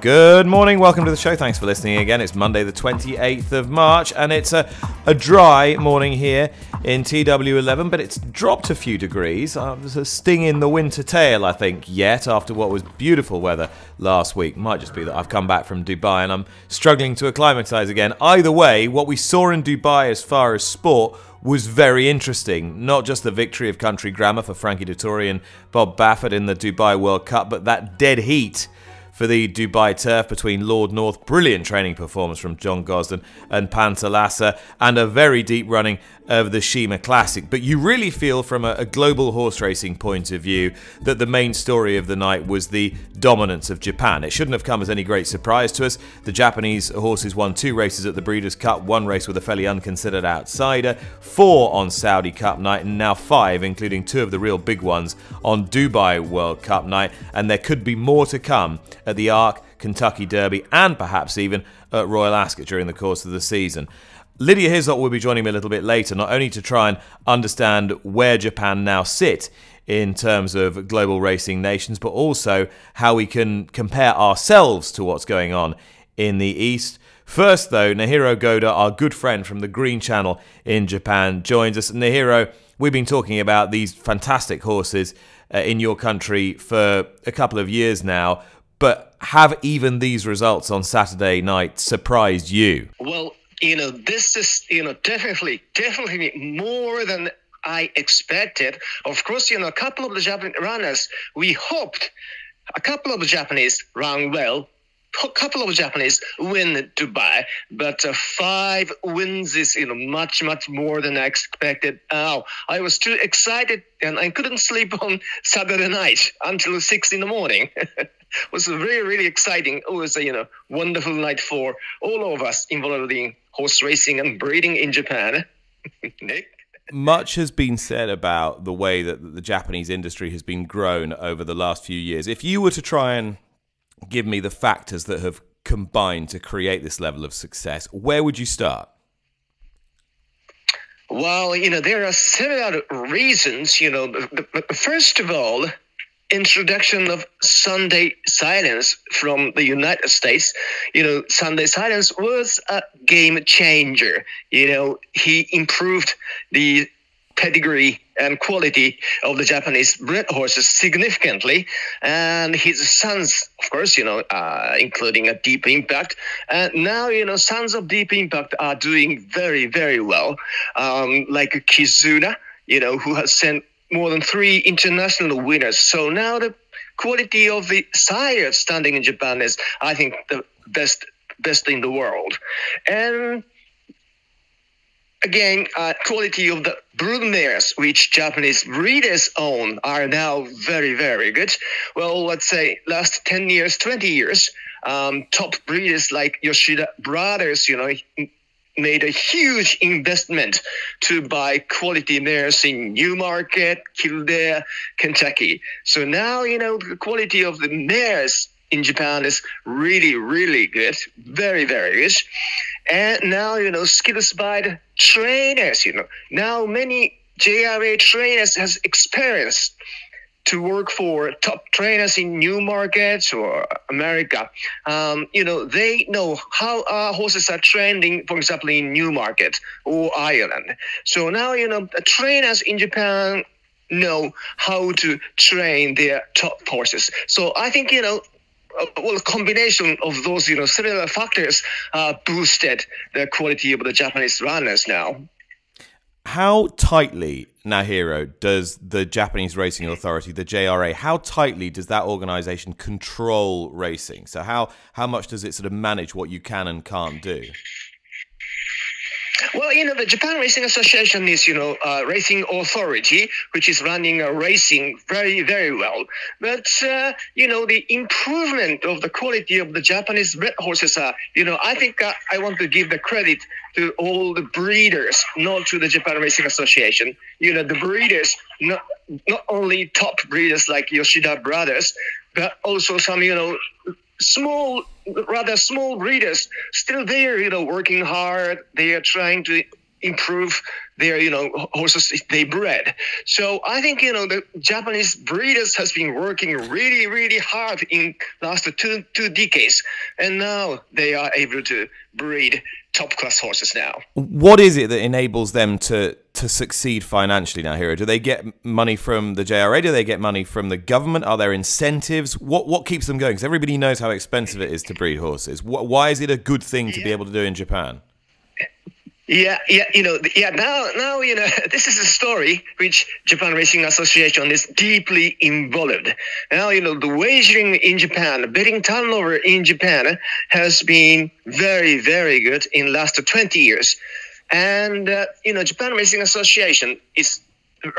Good morning, welcome to the show. Thanks for listening again. It's Monday the 28th of March and it's a dry morning here in TW11, but it's dropped a few degrees. There's a sting in the winter tail, I think, yet after what was beautiful weather last week. Might just be that I've come back from Dubai and I'm struggling to acclimatise again. Either way, what we saw in Dubai as far as sport was very interesting. Not just the victory of Country Grammar for Frankie Dettori and Bob Baffert in the Dubai World Cup, but that dead heat for the Dubai Turf between Lord North, brilliant training performance from John Gosden and Panthalassa, and a very deep running of the Shima Classic. But you really feel from a global horse racing point of view that the main story of the night was the dominance of Japan. It shouldn't have come as any great surprise to us. The Japanese horses won 2 races at the Breeders' Cup, 1 race with a fairly unconsidered outsider, 4 on Saudi Cup night, and now 5, including 2 of the real big ones on Dubai World Cup night. And there could be more to come at the Arc, Kentucky Derby, and perhaps even at Royal Ascot during the course of the season. Lydia Hislop will be joining me a little bit later, not only to try and understand where Japan now sit in terms of global racing nations, but also how we can compare ourselves to what's going on in the East. First, though, Naohiro Goda, our good friend from the Green Channel in Japan, joins us. Naohiro, we've been talking about these fantastic horses in your country for a couple of years now, but have even these results on Saturday night surprised you? Well, this is, definitely more than I expected. Of course, a couple of the Japanese runners, we hoped a couple of the Japanese ran well. A couple of Japanese win Dubai, but 5 wins is much more than I expected. I was too excited and I couldn't sleep on Saturday night until 6 in the morning. It was really exciting. It was a wonderful night for all of us involved in horse racing and breeding in Japan. Nick? Much has been said about the way that the Japanese industry has been grown over the last few years. If you were to try and give me the factors that have combined to create this level of success, where would you start? Well, there are several reasons. First of all, introduction of Sunday Silence from the United States. Sunday Silence was a game changer. He improved the pedigree and quality of the Japanese bred horses significantly, and his sons, of course, including a Deep Impact, and now sons of Deep Impact are doing very well, like Kizuna, who has sent more than 3 international winners. So now the quality of the sire standing in Japan is, I think, the best in the world. And again, quality of the broodmares, which Japanese breeders own, are now very good. Well, let's say last 10 years, 20 years, top breeders like Yoshida Brothers, made a huge investment to buy quality mares in Newmarket, Kildare, Kentucky. So now, the quality of the mares in Japan is really good, very good. And now, skills by the trainers, Now many JRA trainers has experience to work for top trainers in new markets or America. They know how our horses are trending, for example, in Newmarket or Ireland. So now, trainers in Japan know how to train their top horses. So I think, a combination of those, similar factors boosted the quality of the Japanese runners now. How tightly, Naohiro, does the Japanese Racing Authority, the JRA, how tightly does that organisation control racing? So how much does it sort of manage what you can and can't do? Well, you know, the Japan Racing Association is, you know, a racing authority, which is running a racing very, very well. But, you know, the improvement of the quality of the Japanese bred horses are, you know, I think I want to give the credit to all the breeders, not to the Japan Racing Association. You know, the breeders, not only top breeders like Yoshida Brothers, but also some, you know, rather small breeders, still there, you know, working hard. They are trying to improve their, you know, horses they bred. So I think, you know, the Japanese breeders has been working really, really hard in last two decades, and now they are able to breed top class horses now. What is it that enables them to succeed financially now, Hiro? Do they get money from the JRA? Do they get money from the government? Are there incentives? What keeps them going? Because everybody knows how expensive it is to breed horses. Why is it a good thing to be able to do in Japan? Now, you know, this is a story which Japan Racing Association is deeply involved. Now, you know, the wagering in Japan, betting turnover in Japan has been very, very good in last 20 years. And, you know, Japan Racing Association is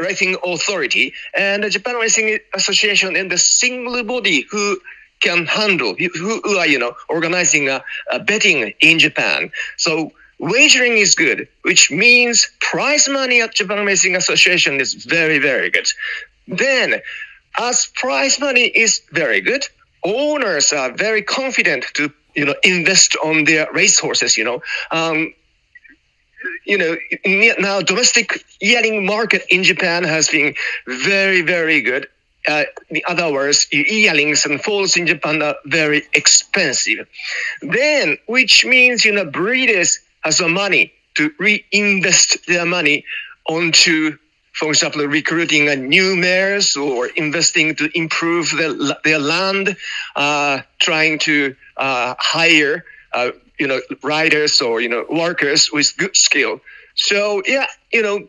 racing authority, and the Japan Racing Association and the single body who can handle, who are, you know, organizing a betting in Japan. So, wagering is good, which means prize money at Japan Racing Association is very, very good. Then, as prize money is very good, owners are very confident to, you know, invest on their racehorses, you know. You know, now domestic yearling market in Japan has been very, very good. In other words, yearlings and foals in Japan are very expensive. Then, which means, you know, breeders has the money to reinvest their money onto, for example, recruiting a new mares or investing to improve their land, trying to hire, you know, riders or, you know, workers with good skill. So, yeah, you know,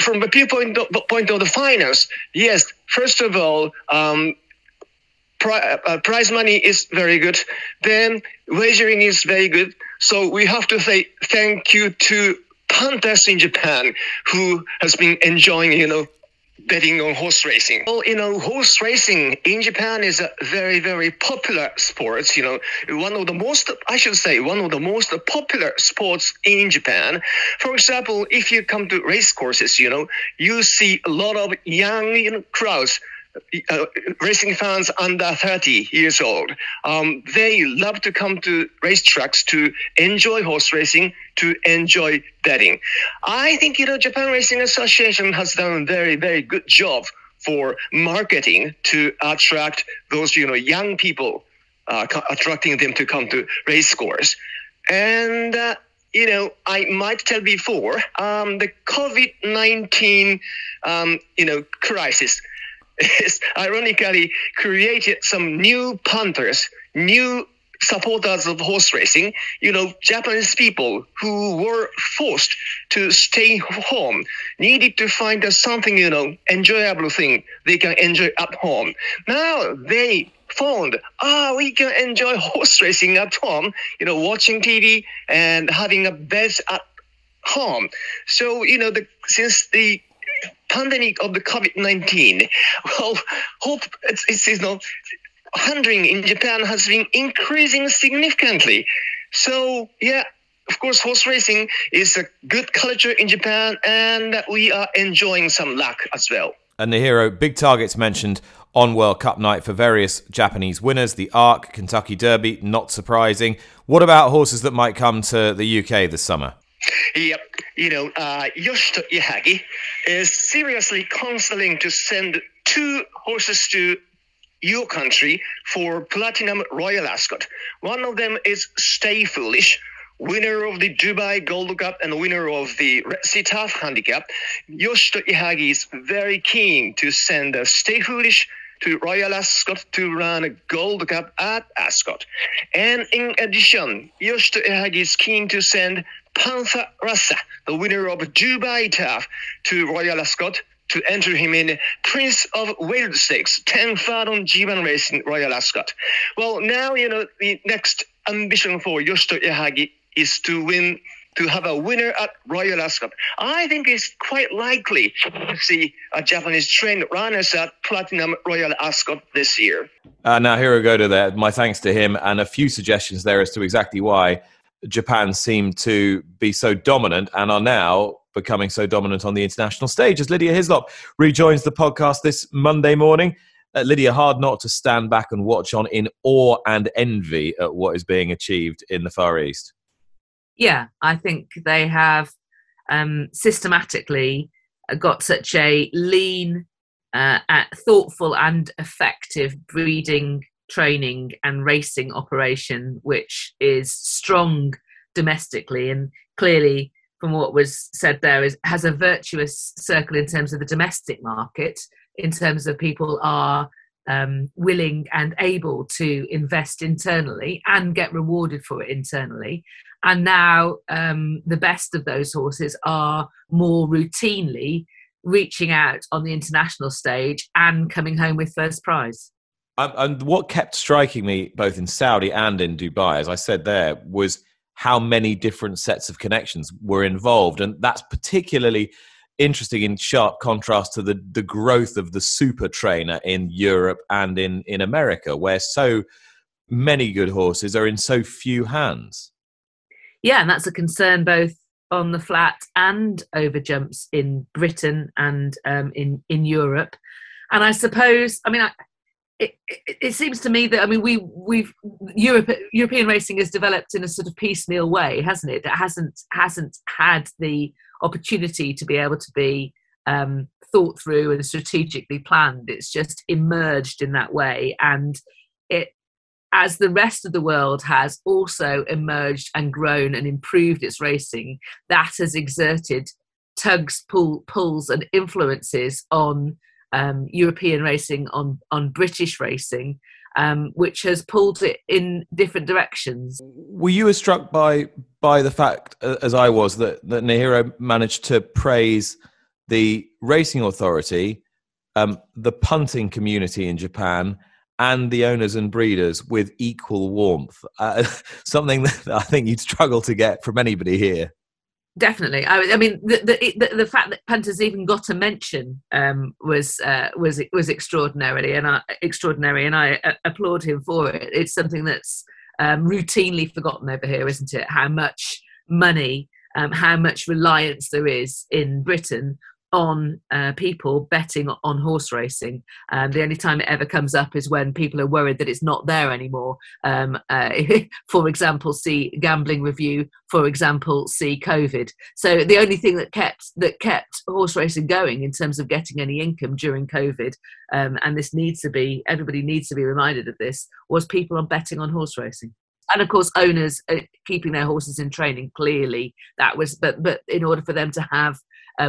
from the point of the finance, yes, first of all, prize money is very good. Then wagering is very good. So we have to say thank you to Panthalassa in Japan, who has been enjoying, you know, betting on horse racing. Well, you know, horse racing in Japan is a very, very popular sport. You know, one of the most popular sports in Japan. For example, if you come to race courses, you know, you see a lot of young, you know, crowds. Racing fans under 30 years old. They love to come to racetracks to enjoy horse racing, to enjoy betting. I think, you know, Japan Racing Association has done a very, very good job for marketing to attract those, you know, young people, attracting them to come to race course. And, you know, I might tell before, the COVID-19, you know, crisis is ironically created some new punters, new supporters of horse racing. You know, Japanese people who were forced to stay home needed to find something, you know, enjoyable thing they can enjoy at home. Now they found, we can enjoy horse racing at home, you know, watching TV and having a bet at home. So, you know, since the pandemic of the COVID-19, well, hope it's you know, hunting in Japan has been increasing significantly. So, yeah, of course, horse racing is a good culture in Japan, and we are enjoying some luck as well. And Naohiro, big targets mentioned on World Cup night for various Japanese winners, the Arc, Kentucky Derby, not surprising. What about horses that might come to the UK this summer? Yep, you know, Yoshito Yahagi is seriously counseling to send 2 horses to your country for Platinum Royal Ascot. One of them is Stay Foolish, winner of the Dubai Gold Cup and winner of the Red Sea Turf Handicap. Yoshito Yahagi is very keen to send Stay Foolish to Royal Ascot to run a Gold Cup at Ascot. And in addition, Yoshito Yahagi is keen to send Panthalassa, the winner of Dubai Turf, to Royal Ascot to enter him in Prince of Wales Stakes, 10 Furlong G1 race in Royal Ascot. Well, now, you know, the next ambition for Yoshito Yahagi is to win to have a winner at Royal Ascot. I think it's quite likely to see a Japanese trained runners at Platinum Royal Ascot this year. Naohiro Goda there. My thanks to him and a few suggestions there as to exactly why Japan seem to be so dominant and are now becoming so dominant on the international stage. As Lydia Hislop rejoins the podcast this Monday morning. Lydia, hard not to stand back and watch on in awe and envy at what is being achieved in the Far East. Yeah, I think they have systematically got such a lean, thoughtful and effective breeding, training and racing operation, which is strong domestically and clearly, from what was said there, has a virtuous circle in terms of the domestic market, in terms of people are willing and able to invest internally and get rewarded for it internally. And now the best of those horses are more routinely reaching out on the international stage and coming home with first prize. And what kept striking me both in Saudi and in Dubai, as I said there, was how many different sets of connections were involved. And that's particularly interesting in sharp contrast to the growth of the super trainer in Europe and in America, where so many good horses are in so few hands. Yeah, and that's a concern both on the flat and over jumps in Britain and in Europe. And I suppose, it seems to me that European racing has developed in a sort of piecemeal way, hasn't it? It hasn't had the opportunity to be able to be thought through and strategically planned. It's just emerged in that way, and it, as the rest of the world has also emerged and grown and improved its racing, that has exerted tugs, pulls, and influences on European racing, on British racing, which has pulled it in different directions. Were you as struck by the fact, as I was, that Naohiro managed to praise the racing authority, the punting community in Japan, and the owners and breeders with equal warmth? Something that I think you'd struggle to get from anybody here. Definitely. I mean, the fact that punters even got a mention was extraordinary, and I applaud him for it. It's something that's routinely forgotten over here, isn't it? How much money, how much reliance there is in Britain on people betting on horse racing. The only time it ever comes up is when people are worried that it's not there anymore. For example, see Gambling Review. For example, see COVID. So the only thing that kept horse racing going in terms of getting any income during COVID, and everybody needs to be reminded of this, was people on betting on horse racing. And of course, owners keeping their horses in training. Clearly, that was, but in order for them to have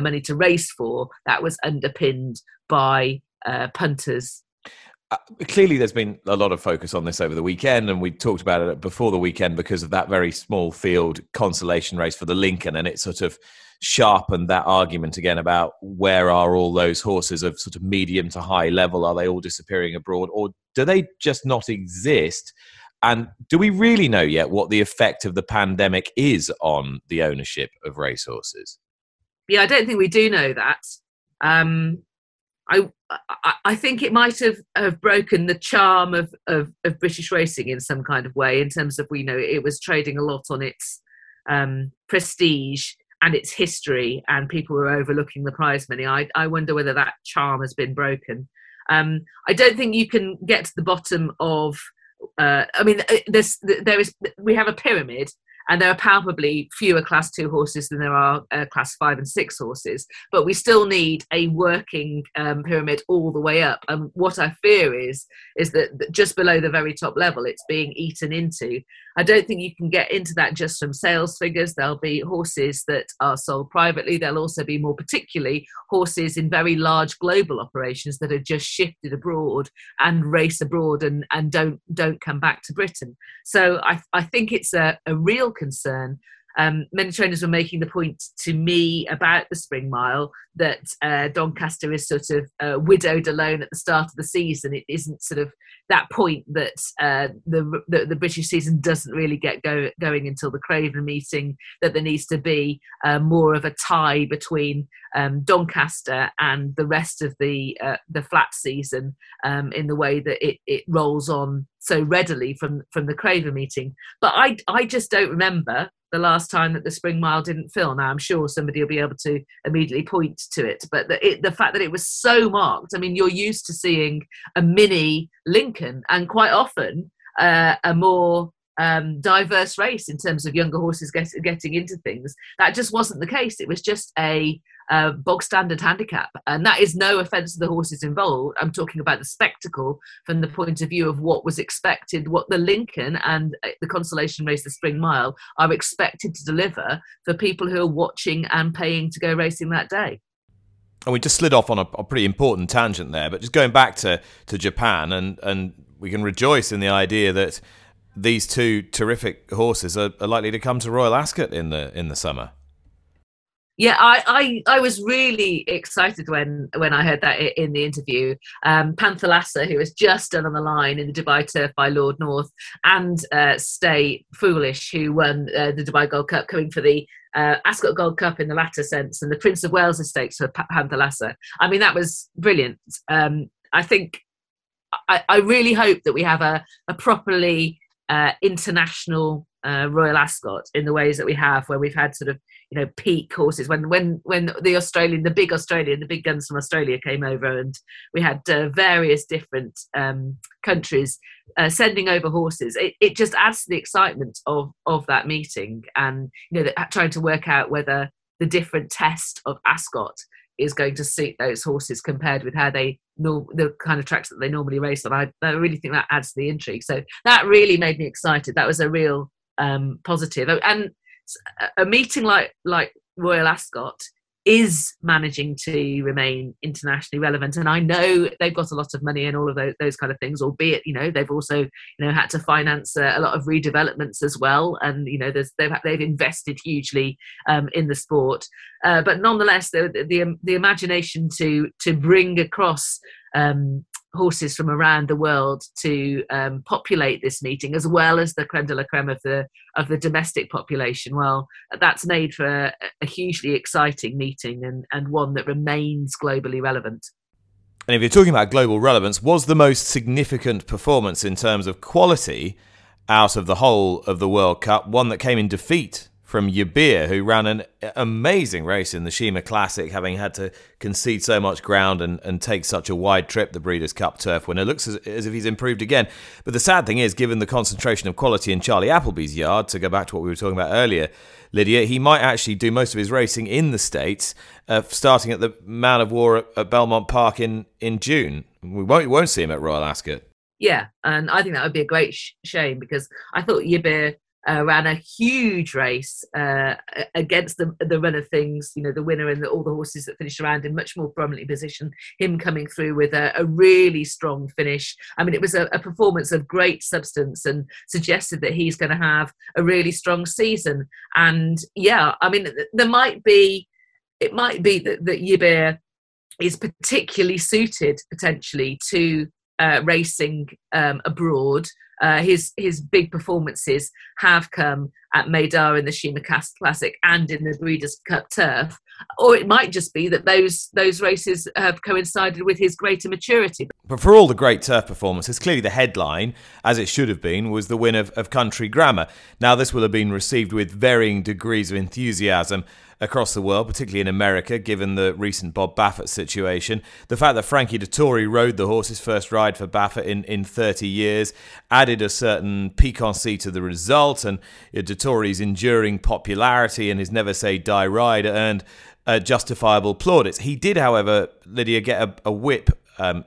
money to race for, that was underpinned by punters. Clearly there's been a lot of focus on this over the weekend, and we talked about it before the weekend because of that very small field consolation race for the Lincoln, and it sort of sharpened that argument again about where are all those horses of sort of medium to high level? Are they all disappearing abroad, or do they just not exist? And do we really know yet what the effect of the pandemic is on the ownership of racehorses? Yeah, I don't think we do know that. I think it might have broken the charm of British racing in some kind of way, in terms of, it was trading a lot on its prestige and its history, and people were overlooking the prize money. I wonder whether that charm has been broken. I don't think you can get to the bottom of... we have a pyramid, and there are palpably fewer Class 2 horses than there are Class 5 and 6 horses. But we still need a working pyramid all the way up. And what I fear is that just below the very top level, it's being eaten into. I don't think you can get into that just from sales figures. There'll be horses that are sold privately. There'll also be, more particularly, horses in very large global operations that are just shifted abroad and race abroad and don't come back to Britain. So I think it's a real concern. Many trainers were making the point to me about the Spring Mile that Doncaster is sort of widowed alone at the start of the season. It isn't sort of that point that the British season doesn't really get going until the Craven meeting, that there needs to be more of a tie between Doncaster and the rest of the flat season in the way that it rolls on so readily from the Craven meeting. But I just don't remember the last time that the Spring Mile didn't fill. Now, I'm sure somebody will be able to immediately point to it, but the fact that it was so marked, I mean, you're used to seeing a mini Lincoln and quite often a more diverse race in terms of younger horses getting into things. That just wasn't the case. It was just a bog standard handicap, and that is no offence to the horses involved. I'm talking about the spectacle from the point of view of what was expected, what the Lincoln and the consolation race, the Spring Mile, are expected to deliver for people who are watching and paying to go racing that day. And we just slid off on a pretty important tangent there, but just going back to Japan, and we can rejoice in the idea that these two terrific horses are likely to come to Royal Ascot in the summer. Yeah, I was really excited when I heard that in the interview. Panthalassa, who was just done on the line in the Dubai Turf by Lord North, and Stay Foolish, who won the Dubai Gold Cup, coming for the Ascot Gold Cup in the latter sense, and the Prince of Wales Stakes for Panthalassa. I mean, that was brilliant. I think I really hope that we have a properly international Royal Ascot in the ways that we have, where we've had sort of, you know, peak horses. When the big guns from Australia came over, and we had various different countries sending over horses, it just adds to the excitement of that meeting. And, you know, trying to work out whether the different test of Ascot is going to suit those horses compared with how the kind of tracks that they normally race on. I really think that adds to the intrigue. So that really made me excited. That was a real positive. And a meeting like Royal Ascot is managing to remain internationally relevant, and I know they've got a lot of money and all of those kind of things, albeit, you know, they've also, you know, had to finance a lot of redevelopments as well, and, you know, they've invested hugely in the sport, but nonetheless the imagination to bring across horses from around the world to populate this meeting, as well as the creme de la creme of the domestic population. Well, that's made for a hugely exciting meeting, and one that remains globally relevant. And if you're talking about global relevance, was the most significant performance in terms of quality out of the whole of the World Cup one that came in defeat from Yabir, who ran an amazing race in the Shima Classic, having had to concede so much ground and take such a wide trip, the Breeders' Cup turf winner. Looks as if he's improved again. But the sad thing is, given the concentration of quality in Charlie Appleby's yard, to go back to what we were talking about earlier, Lydia, he might actually do most of his racing in the States, starting at the Man of War at Belmont Park in June. We won't see him at Royal Ascot. Yeah, and I think that would be a great shame, because I thought Yabir ran a huge race against the run of things, you know, the winner and all the horses that finished around in much more prominent position, him coming through with a really strong finish. I mean, it was a performance of great substance, and suggested that he's going to have a really strong season. And yeah, I mean, it might be that Yabir is particularly suited potentially to racing abroad. His big performances have come at Maidar in the Shima Classic and in the Breeders' Cup turf, or it might just be that those races have coincided with his greater maturity. But for all the great turf performances, clearly the headline, as it should have been, was the win of Country Grammar. Now, this will have been received with varying degrees of enthusiasm across the world, particularly in America, given the recent Bob Baffert situation. The fact that Frankie Dettori rode the horse's first ride for Baffert in 30 years added a certain piquancy to the result, and Dettori's enduring popularity and his never-say-die ride earned justifiable plaudits. He did, however, Lydia, get a whip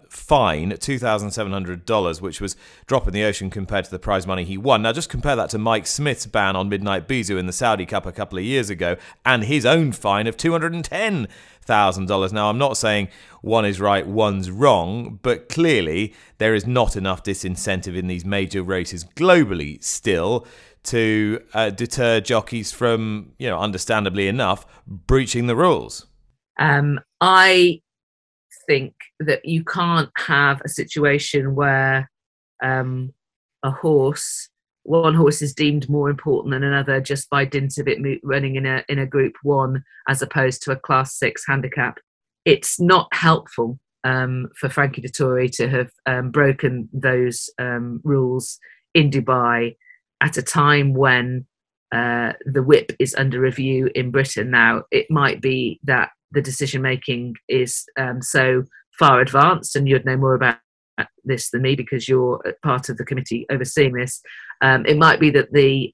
fine, $2,700, which was drop in the ocean compared to the prize money he won. Now, just compare that to Mike Smith's ban on Midnight Bizu in the Saudi Cup a couple of years ago, and his own fine of $210,000. Now, I'm not saying one is right, one's wrong, but clearly there is not enough disincentive in these major races globally still to deter jockeys from, you know, understandably enough, breaching the rules? I think that you can't have a situation where one horse is deemed more important than another just by dint of it running in a Group 1 as opposed to a Class 6 handicap. It's not helpful for Frankie Dettori to have broken those rules in Dubai at a time when the whip is under review in Britain. Now, it might be that the decision-making is so far advanced, and you'd know more about this than me because you're part of the committee overseeing this. It might be that the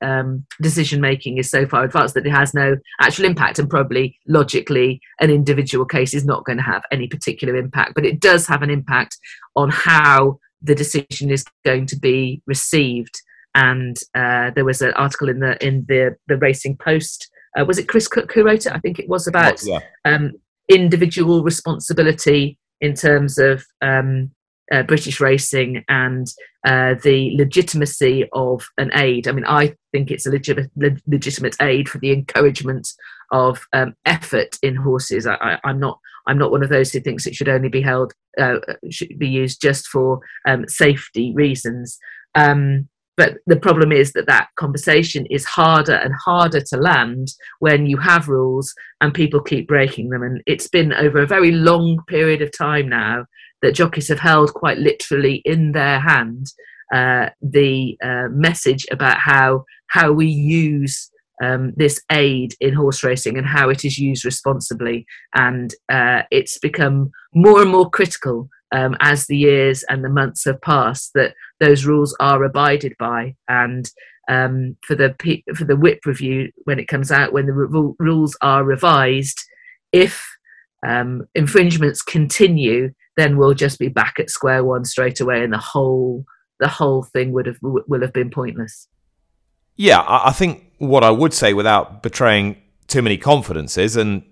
decision making is so far advanced that it has no actual impact, and probably logically an individual case is not going to have any particular impact, but it does have an impact on how the decision is going to be received. And there was an article in the Racing Post, was it Chris Cook who wrote it? I think it was about individual responsibility in terms of British racing and the legitimacy of an aid. I mean, I think it's a legitimate aid for the encouragement of effort in horses. I'm not one of those who thinks it should only be held, should be used just for safety reasons. But the problem is that conversation is harder and harder to land when you have rules and people keep breaking them. And it's been over a very long period of time now that jockeys have held quite literally in their hand the message about how we use this aid in horse racing and how it is used responsibly. And it's become more and more critical as the years and the months have passed that those rules are abided by. And for the whip review, when it comes out, when the rules are revised, if infringements continue, then we'll just be back at square one straight away, and the whole thing will have been pointless. Yeah, I think what I would say, without betraying too many confidences, and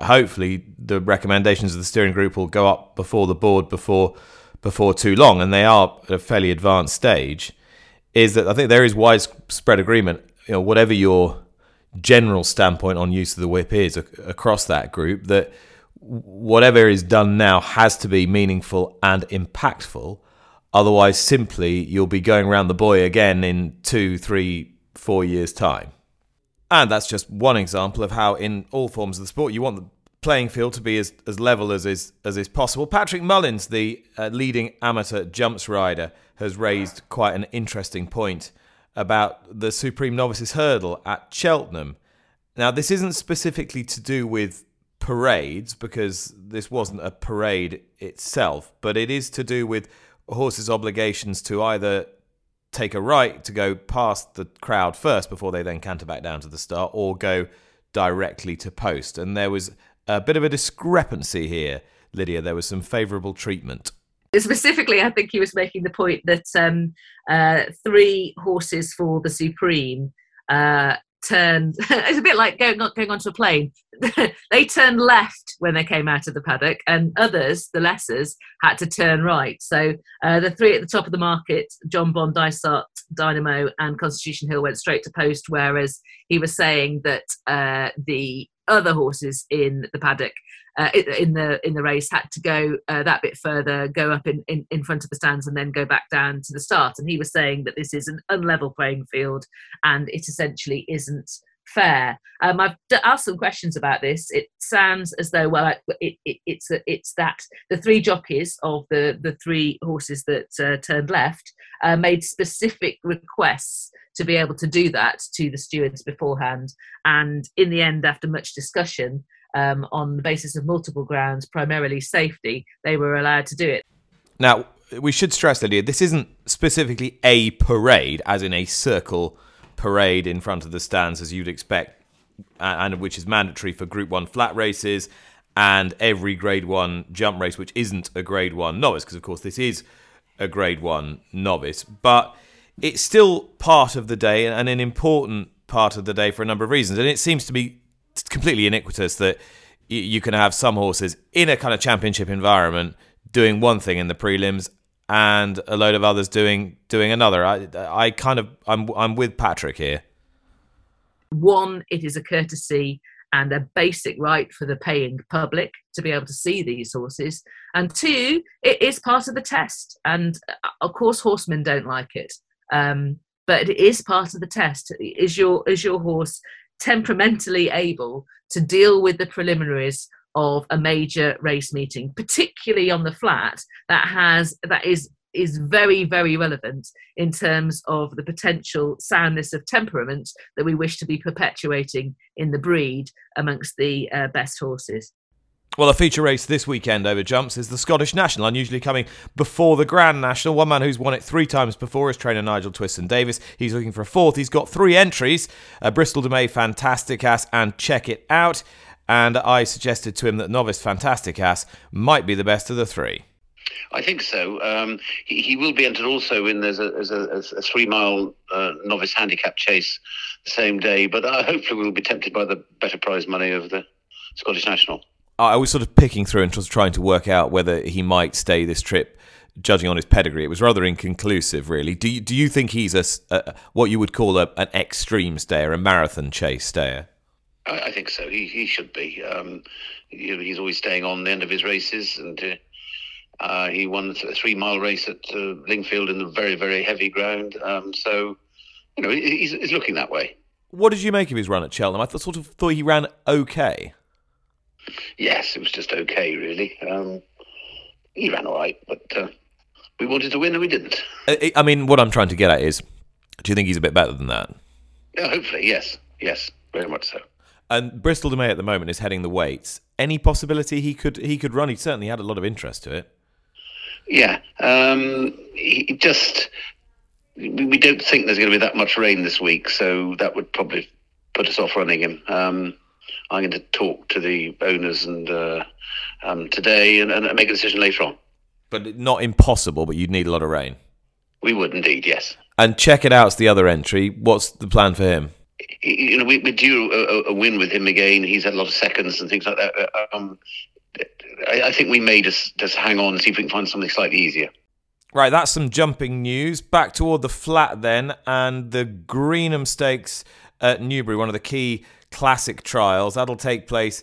hopefully the recommendations of the steering group will go up before the board before too long, and they are at a fairly advanced stage, is that I think there is widespread agreement, you know, whatever your general standpoint on use of the whip is across that group, that whatever is done now has to be meaningful and impactful. Otherwise, simply, you'll be going round the buoy again in 2, 3, 4 years' time. And that's just one example of how, in all forms of the sport, you want the playing field to be as level as is possible. Patrick Mullins, the leading amateur jumps rider, has raised quite an interesting point about the Supreme Novices Hurdle at Cheltenham. Now, this isn't specifically to do with parades, because this wasn't a parade itself, but it is to do with horses' obligations to either take a right to go past the crowd first before they then canter back down to the start, or go directly to post. And there was a bit of a discrepancy here, Lydia. There was some favourable treatment. Specifically, I think he was making the point that 3 horses for the Supreme turned, it's a bit like going onto a plane. They turned left when they came out of the paddock, and others, the lessers, had to turn right. So the 3 at the top of the market, John Bond, Dysart, Dynamo and Constitution Hill, went straight to post, whereas he was saying that the other horses in the paddock in the race had to go that bit further, go up in front of the stands and then go back down to the start. And he was saying that this is an unlevel playing field and it essentially isn't fair. I've asked some questions about this. It sounds as though, well, it's that the 3 jockeys of the 3 horses that turned left made specific requests to be able to do that to the stewards beforehand. And in the end, after much discussion, on the basis of multiple grounds, primarily safety, they were allowed to do it. Now, we should stress, Lydia, this isn't specifically a parade, as in a circle parade in front of the stands, as you'd expect, and which is mandatory for Group 1 flat races and every Grade 1 jump race, which isn't a Grade 1 novice, because, of course, this is a Grade 1 novice. But it's still part of the day, and an important part of the day for a number of reasons. And it seems to be completely iniquitous that you can have some horses in a kind of championship environment doing one thing in the prelims and a load of others doing another. I'm with Patrick here. One, it is a courtesy and a basic right for the paying public to be able to see these horses. And two, it is part of the test. And of course, horsemen don't like it. But it is part of the test. Is your horse temperamentally able to deal with the preliminaries of a major race meeting, particularly on the flat, that is very, very relevant in terms of the potential soundness of temperament that we wish to be perpetuating in the breed amongst the best horses. Well, a feature race this weekend over jumps is the Scottish National, unusually coming before the Grand National. One man who's won it three times before is trainer Nigel Twiston-Davies. He's looking for a fourth. He's got three entries, Bristol DeMay, Fantastic Ass and Check It Out. And I suggested to him that novice Fantastic Ass might be the best of the three. I think so. He will be entered also in there's a 3 mile novice handicap chase the same day, but hopefully we'll be tempted by the better prize money of the Scottish National. I was sort of picking through and trying to work out whether he might stay this trip, judging on his pedigree. It was rather inconclusive, really. Do you think he's a what you would call an extreme stayer, a marathon chase stayer? I think so. He should be. He's always staying on the end of his races, and he won a 3 mile race at Lingfield in the very, very heavy ground. He's looking that way. What did you make of his run at Cheltenham? I sort of thought he ran okay. Yes, it was just okay, really. He ran all right, but we wanted to win and we didn't. I mean, what I'm trying to get at is, do you think he's a bit better than that? Yeah, hopefully, yes. Yes, very much so. And Bristol DeMay at the moment is heading the weights. Any possibility he could run? He certainly had a lot of interest to it. Yeah, we don't think there's going to be that much rain this week, so that would probably put us off running him. I'm going to talk to the owners and today and make a decision later on. But not impossible, but you'd need a lot of rain. We would indeed, yes. And Check It Out's the other entry. What's the plan for him? We're due a win with him again. He's had a lot of seconds and things like that. I think we may just hang on and see if we can find something slightly easier. Right, that's some jumping news. Back toward the flat then, and the Greenham Stakes at Newbury, one of the key classic trials. That'll take place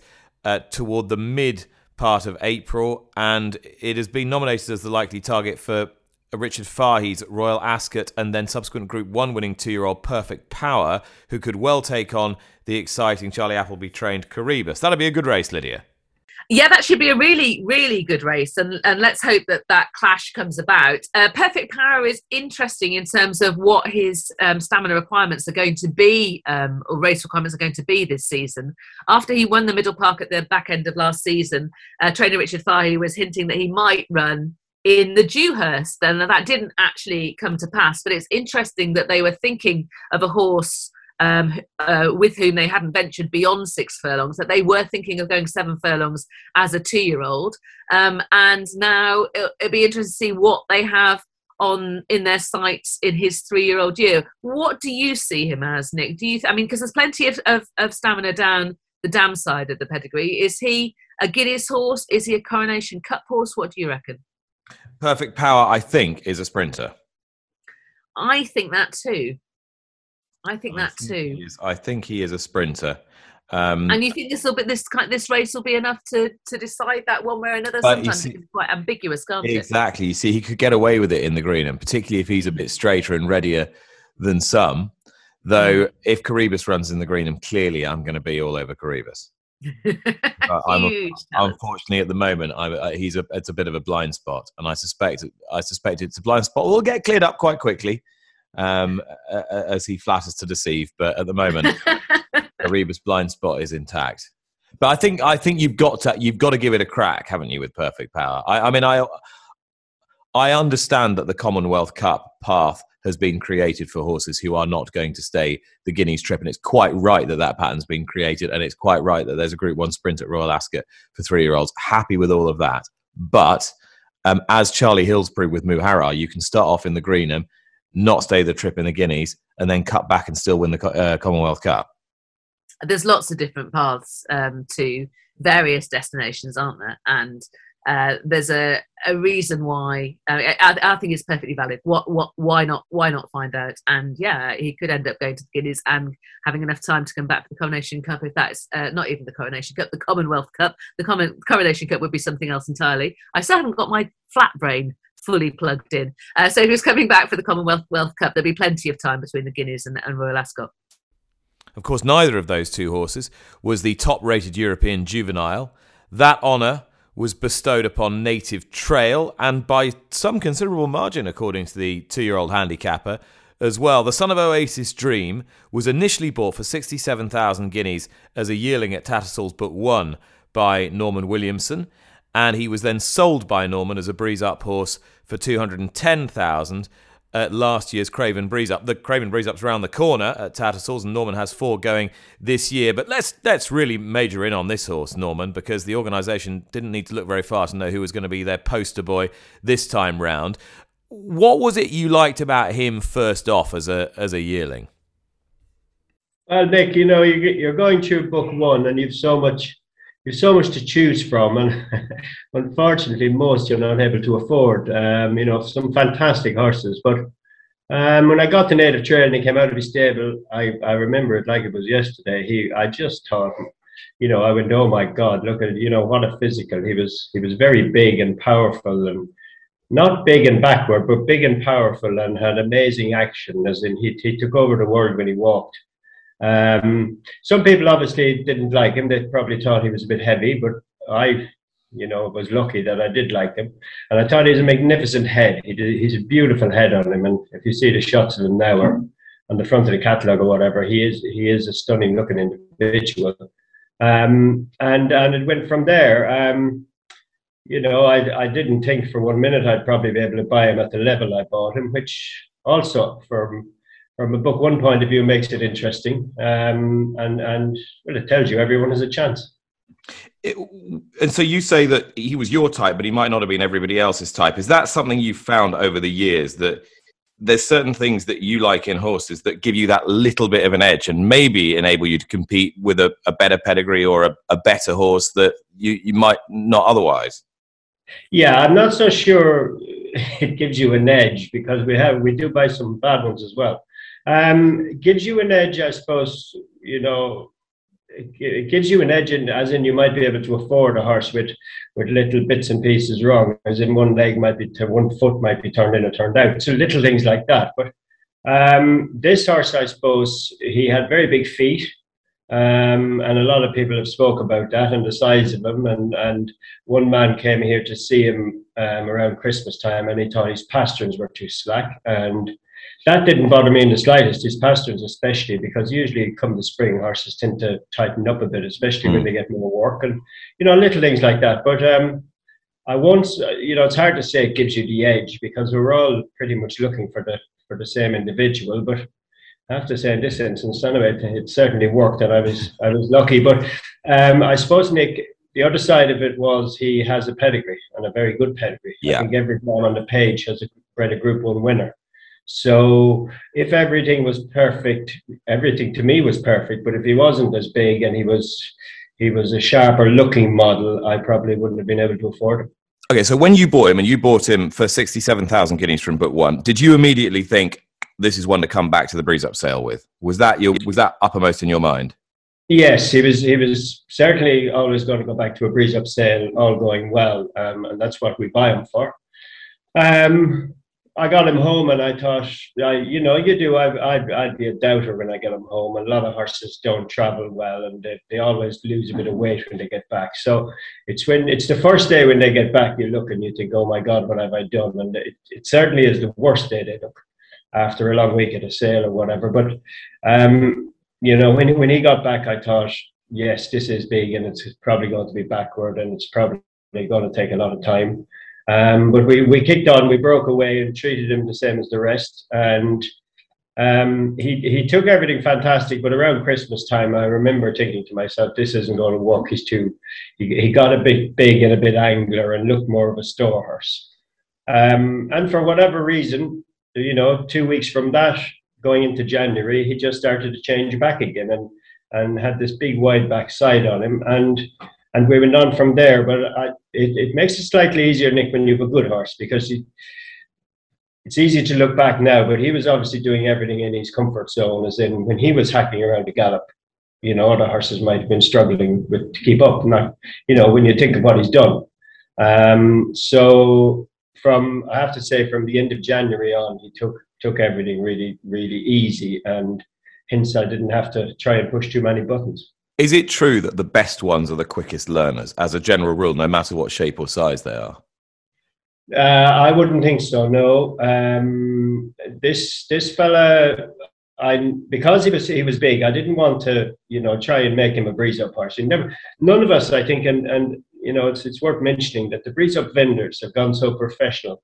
toward the mid part of April, and it has been nominated as the likely target for Richard Fahey's Royal Ascot and then subsequent Group 1 winning two-year-old Perfect Power, who could well take on the exciting Charlie Appleby-trained Caribus. That'll be a good race, Lydia. Yeah, that should be a really, really good race, and let's hope that clash comes about. Perfect Power is interesting in terms of what his stamina requirements are going to be, or race requirements are going to be this season. After he won the Middle Park at the back end of last season, trainer Richard Fahey was hinting that he might run in the Dewhurst, and that didn't actually come to pass. But it's interesting that they were thinking of a horse with whom they hadn't ventured beyond 6 furlongs, that they were thinking of going 7 furlongs as a 2-year-old. And now it'll be interesting to see what they have in their sights in his 3-year-old year. What do you see him as, Nick? Because there's plenty of stamina down the dam side of the pedigree. Is he a Guineas horse? Is he a Coronation Cup horse? What do you reckon? Perfect Power, I think, is a sprinter. I think that too. I think he is a sprinter. And you think this race will be enough to decide that one way or another? Sometimes it's quite ambiguous, can't it? Exactly. You see, he could get away with it in the Greenham, particularly if he's a bit straighter and readier than some. Though, if Caribus runs in the Greenham, clearly I'm going to be all over Caribus. Unfortunately, at the moment, it's a bit of a blind spot, and I suspect it's a blind spot. We'll get cleared up quite quickly, as he flatters to deceive. But at the moment, Ariba's blind spot is intact. But I think you've got to give it a crack, haven't you? With Perfect Power, I mean, I understand that the Commonwealth Cup path has been created for horses who are not going to stay the Guineas trip. And it's quite right that pattern's been created. And it's quite right that there's a Group 1 sprint at Royal Ascot for 3-year-olds. Happy with all of that. But as Charlie Hill's proved with Muharrar, you can start off in the Greenham, not stay the trip in the Guineas, and then cut back and still win the Commonwealth Cup. There's lots of different paths to various destinations, aren't there? And There's a reason why. I think it's perfectly valid. Why not find out? And yeah, he could end up going to the Guineas and having enough time to come back for the Coronation Cup, if that's not even the Coronation Cup, the Commonwealth Cup. Coronation Cup would be something else entirely. I still haven't got my flat brain fully plugged in. So if he was coming back for the Commonwealth Cup, there'd be plenty of time between the Guineas and Royal Ascot. Of course, neither of those two horses was the top-rated European juvenile. That honour was bestowed upon Native Trail, and by some considerable margin, according to the two-year-old handicapper, as well. The son of Oasis Dream was initially bought for 67,000 guineas as a yearling at Tattersall's but won by Norman Williamson, and he was then sold by Norman as a breeze-up horse for 210,000 at last year's Craven Breeze-Up. The Craven Breeze-Up's round the corner at Tattersall's, and Norman has four going this year. But let's really major in on this horse, Norman, because the organisation didn't need to look very far to know who was going to be their poster boy this time round. What was it you liked about him first off as a yearling? Well, Nick, you know, you're going through book one and you've so much to choose from, and unfortunately most you're not able to afford. You know, some fantastic horses, but when I got to Native Trail and he came out of his stable, I remember it like it was yesterday. I just thought, you know, I went, oh my God, look at it, you know, what a physical. He was very big and powerful, and not big and backward, but big and powerful, and had amazing action, as in he took over the world when he walked. Some people obviously didn't like him. They probably thought he was a bit heavy, but I, you know, was lucky that I did like him. And I thought he was a magnificent head. He's a beautiful head on him. And if you see the shots of him now or on the front of the catalogue or whatever, he is a stunning looking individual. And it went from there. You know, I didn't think for 1 minute I'd probably be able to buy him at the level I bought him, which also from a book one point of view makes it interesting, and well, it tells you everyone has a chance. And so you say that he was your type, but he might not have been everybody else's type. Is that something you've found over the years, that there's certain things that you like in horses that give you that little bit of an edge and maybe enable you to compete with a better pedigree or a better horse that you might not otherwise? Yeah, I'm not so sure it gives you an edge, because we do buy some bad ones as well. Gives you an edge, I suppose. You know, it gives you an edge, in, as in you might be able to afford a horse with little bits and pieces wrong, as in one leg might be, one foot might be turned in or turned out. So little things like that. But this horse, I suppose, he had very big feet, and a lot of people have spoke about that and the size of him. And one man came here to see him around Christmas time, and he thought his pasterns were too slack, and that didn't bother me in the slightest, his pasterns especially, because usually come the spring, horses tend to tighten up a bit, especially when they get more work and, you know, little things like that. But I once, you know, it's hard to say it gives you the edge, because we're all pretty much looking for the same individual. But I have to say, in this instance, anyway, it certainly worked, and I was lucky. But I suppose, Nick, the other side of it was he has a pedigree, and a very good pedigree. Yeah. I think every man on the page has bred a Group 1 winner. So if everything was perfect, everything to me was perfect. But if he wasn't as big and he was a sharper looking model, I probably wouldn't have been able to afford him. Okay, so when you bought him, and you bought him for 67,000 guineas from Book One, did you immediately think this is one to come back to the Breeze Up sale with? Was that uppermost in your mind? Yes, he was certainly always going to go back to a Breeze Up sale, all going well, and that's what we buy him for. I got him home, and I thought, you know, you do. I'd be a doubter when I get him home. A lot of horses don't travel well, and they always lose a bit of weight when they get back. So it's the first day when they get back, you look and you think, oh my God, what have I done? And it certainly is the worst day they look after a long week at a sale or whatever. But you know, when he got back, I thought, yes, this is big, and it's probably going to be backward, and it's probably going to take a lot of time. But we kicked on, we broke away and treated him the same as the rest. And he took everything fantastic. But around Christmas time, I remember thinking to myself, this isn't going to work. He got a bit big and a bit angular and looked more of a store horse. And for whatever reason, you know, 2 weeks from that, going into January, he just started to change back again and had this big wide back side on him. And And we went on from there, but it makes it slightly easier, Nick, when you have a good horse, because it's easy to look back now, but he was obviously doing everything in his comfort zone, as in when he was hacking around the gallop, you know, the horses might have been struggling with to keep up, not, you know, when you think of what he's done. So I have to say, from the end of January on, he took everything really, really easy, and hence I didn't have to try and push too many buttons. Is it true that the best ones are the quickest learners, as a general rule, no matter what shape or size they are? I wouldn't think so, no. This fella, because he was big, I didn't want to, you know, try and make him a breeze-up horse. None of us, I think, and you know, it's worth mentioning that the breeze-up vendors have gone so professional.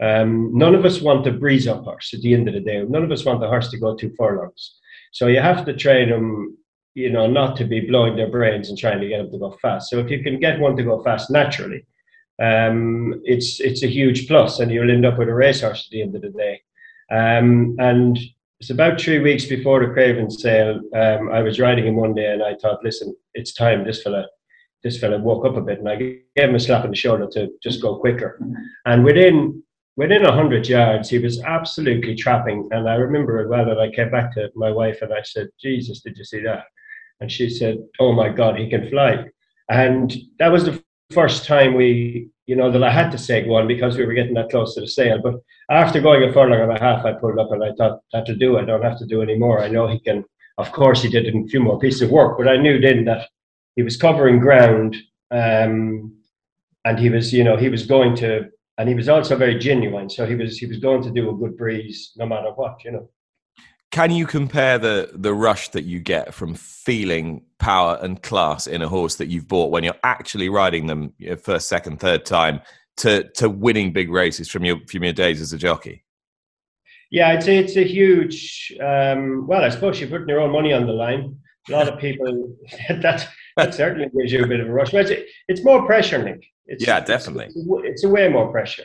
None of us want a breeze-up horse at the end of the day. None of us want the horse to go 2 furlongs. So you have to train him, you know, not to be blowing their brains and trying to get them to go fast. So if you can get one to go fast naturally, it's a huge plus, and you'll end up with a racehorse at the end of the day. And it's about 3 weeks before the Craven sale, I was riding him one day, and I thought, listen, it's time. This fella woke up a bit, and I gave him a slap on the shoulder to just go quicker. And within 100 yards, he was absolutely trapping. And I remember it well, that I came back to my wife, and I said, Jesus, did you see that? And she said, oh my God, he can fly. And that was the first time we, you know, that I had to seg one, because we were getting that close to the sale. But after going a furlong and a half, I pulled up, and I thought, that'll do. I don't have to do any more. I know he can. Of course, he did a few more pieces of work, but I knew then that he was covering ground, and he was, you know, he was going to, and he was also very genuine. So he was going to do a good breeze no matter what, you know. Can you compare the rush that you get from feeling power and class in a horse that you've bought when you're actually riding them your first, second, third time to winning big races from your days as a jockey? Yeah, I'd say it's a huge. Well, I suppose you're putting your own money on the line. A lot of people that certainly gives you a bit of a rush. But it's more pressure, Nick. Yeah, definitely. It's a way more pressure.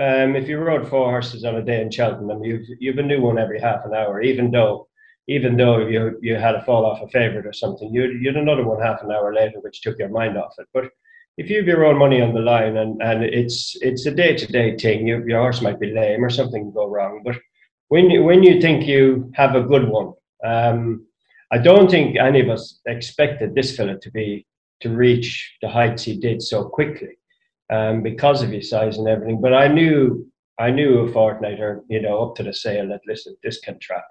If you rode 4 horses on a day in Cheltenham, you've a new one every half an hour. Even though you had a fall off a favourite or something, you'd another one half an hour later, which took your mind off it. But if you have your own money on the line, and it's a day-to-day thing, your horse might be lame or something can go wrong. But when you think you have a good one, I don't think any of us expected this fella to reach the heights he did so quickly. Because of his size and everything, but I knew a fortnight or, you know, up to the sale that, listen, this can trap,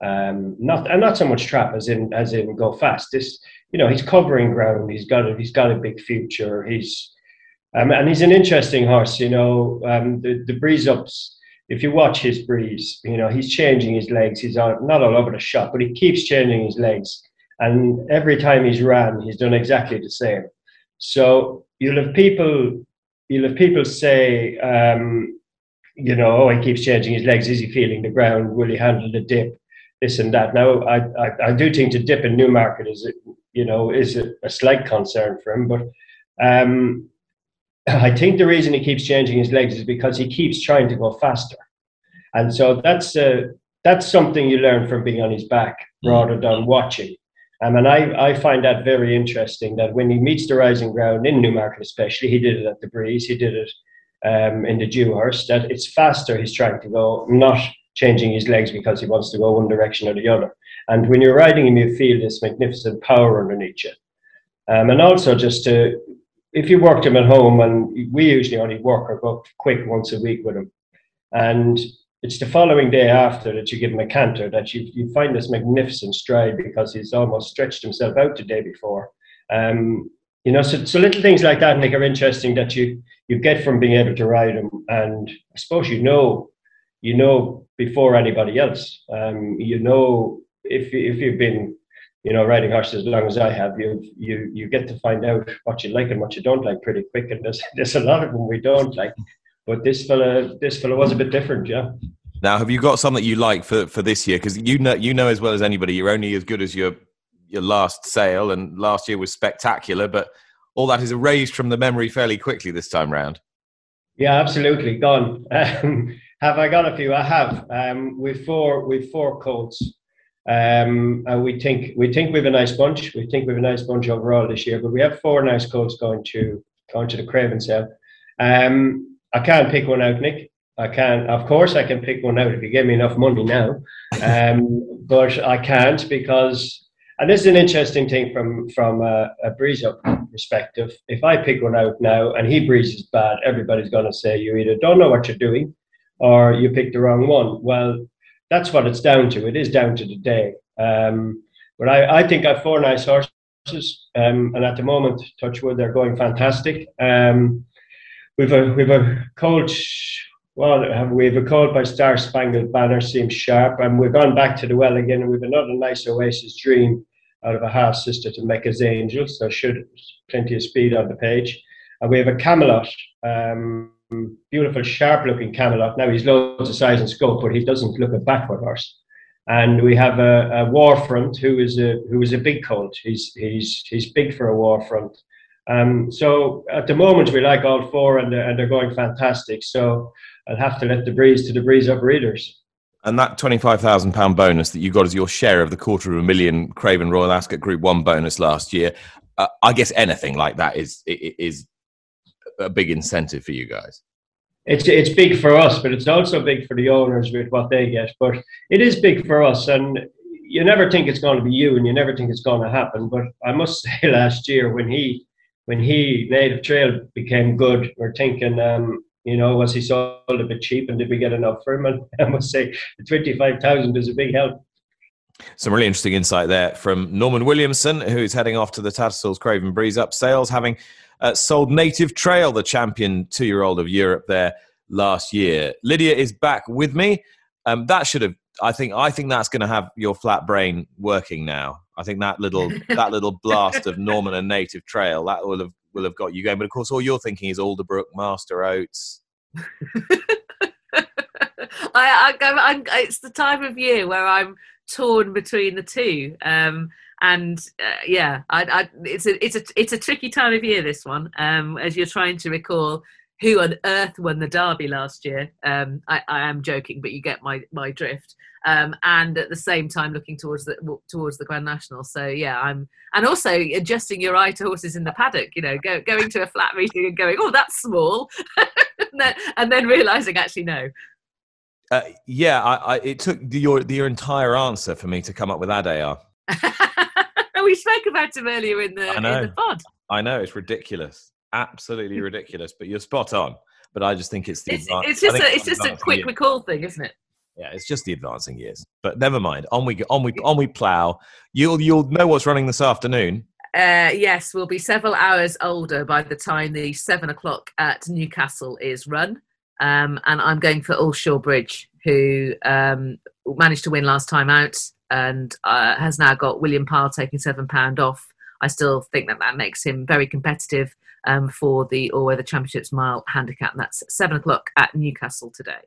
not so much trap as in go fast. This, you know, he's covering ground. He's got a big future. And he's an interesting horse. You know, the breeze ups. If you watch his breeze, you know, he's changing his legs. He's not all over the shop, but he keeps changing his legs. And every time he's ran, he's done exactly the same. So you'll have people say, you know, oh, he keeps changing his legs. Is he feeling the ground? Will he handle the dip? This and that. Now, I do think the dip in Newmarket is a slight concern for him. But I think the reason he keeps changing his legs is because he keeps trying to go faster. And so that's something you learn from being on his back rather than watching. And I find that very interesting, that when he meets the rising ground in Newmarket especially, he did it at the breeze, he did it in the Dewhurst, that it's faster he's trying to go, not changing his legs because he wants to go one direction or the other. And when you're riding him, you feel this magnificent power underneath you. And also if you worked him at home, and we usually only work or go quick once a week with him, and it's the following day after that you give him a canter that you find this magnificent stride, because he's almost stretched himself out the day before. You know, so little things like that, Nick, are interesting that you get from being able to ride him. And I suppose you know before anybody else. You know, if you've been, you know, riding horses as long as I have, you get to find out what you like and what you don't like pretty quick. And there's a lot of them we don't like. But this fella was a bit different, yeah. Now, have you got something you like for this year? Because you know as well as anybody, you're only as good as your last sale, and last year was spectacular. But all that is erased from the memory fairly quickly this time round. Yeah, absolutely gone. Have I got a few? I have. With four colts, We think we have a nice bunch. We think we have a nice bunch overall this year, but we have four nice colts going to the Craven sale. I can't pick one out, Nick. I can, of course, I can pick one out if you give me enough money now. But I can't because, and this is an interesting thing from a breeze up perspective. If I pick one out now and he breezes bad, everybody's going to say you either don't know what you're doing or you picked the wrong one. Well, that's what it's down to. It is down to the day. But I think I have four nice horses, and at the moment, touch wood, they're going fantastic. We have a colt by Star Spangled Banner, seems sharp, and we've gone back to the well again, and we've another nice Oasis Dream out of a half sister to Mecca's Angel, so should plenty of speed on the page. And we have a Camelot, beautiful, sharp-looking Camelot. Now he's loads of size and scope, but he doesn't look a backward horse. And we have a Warfront, who is a big colt. He's big for a Warfront. So at the moment we like all four, and they're going fantastic. So I'll have to let the breeze to the breeze up readers. And that £25,000 bonus that you got as your share of the £250,000 Craven Royal Ascot Group 1 bonus last year, I guess anything like that is a big incentive for you guys. It's big for us, but it's also big for the owners with what they get. But it is big for us, and you never think it's going to be you, and you never think it's going to happen. But I must say, last year when Native Trail became good, we're thinking, was he sold a bit cheap, and did we get enough for him? And I must say, the $25,000 is a big help. Some really interesting insight there from Norman Williamson, who's heading off to the Tattersalls Craven Breeze Up sales, having sold Native Trail, the champion 2-year-old of Europe, there last year. Lydia is back with me. That should have, I think that's going to have your flat brain working now. I think that little blast of Norman and Native Trail, that will have got you going. But of course, all you're thinking is Alderbrook, Master Oats. It's the time of year where I'm torn between the two, it's a tricky time of year, this one, as you're trying to recall who on earth won the derby last year. I am joking, but you get my drift. And at the same time, looking towards the Grand National. So yeah, and also adjusting your eye to horses in the paddock. Going to a flat meeting and going, oh, that's small, and then realising actually no. It took your entire answer for me to come up with Adair. We spoke about him earlier in the pod. I know, it's ridiculous. Absolutely ridiculous, but you're spot on. But I just think it's just a quick years. Recall thing, isn't it? Yeah, it's just the advancing years. But never mind. On we plough. You'll know what's running this afternoon. Yes, we'll be several hours older by the time the 7:00 at Newcastle is run. And I'm going for Allshaw Bridge, who managed to win last time out, and has now got William Pyle taking £7 off. I still think that makes him very competitive for the All-Weather Championships mile handicap. And that's 7:00 at Newcastle today.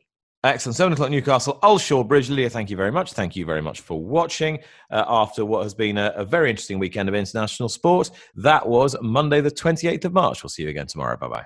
Excellent. 7:00 Newcastle, Allshaw Bridge. Leah, thank you very much. Thank you very much for watching after what has been a very interesting weekend of international sport. That was Monday, the 28th of March. We'll see you again tomorrow. Bye-bye.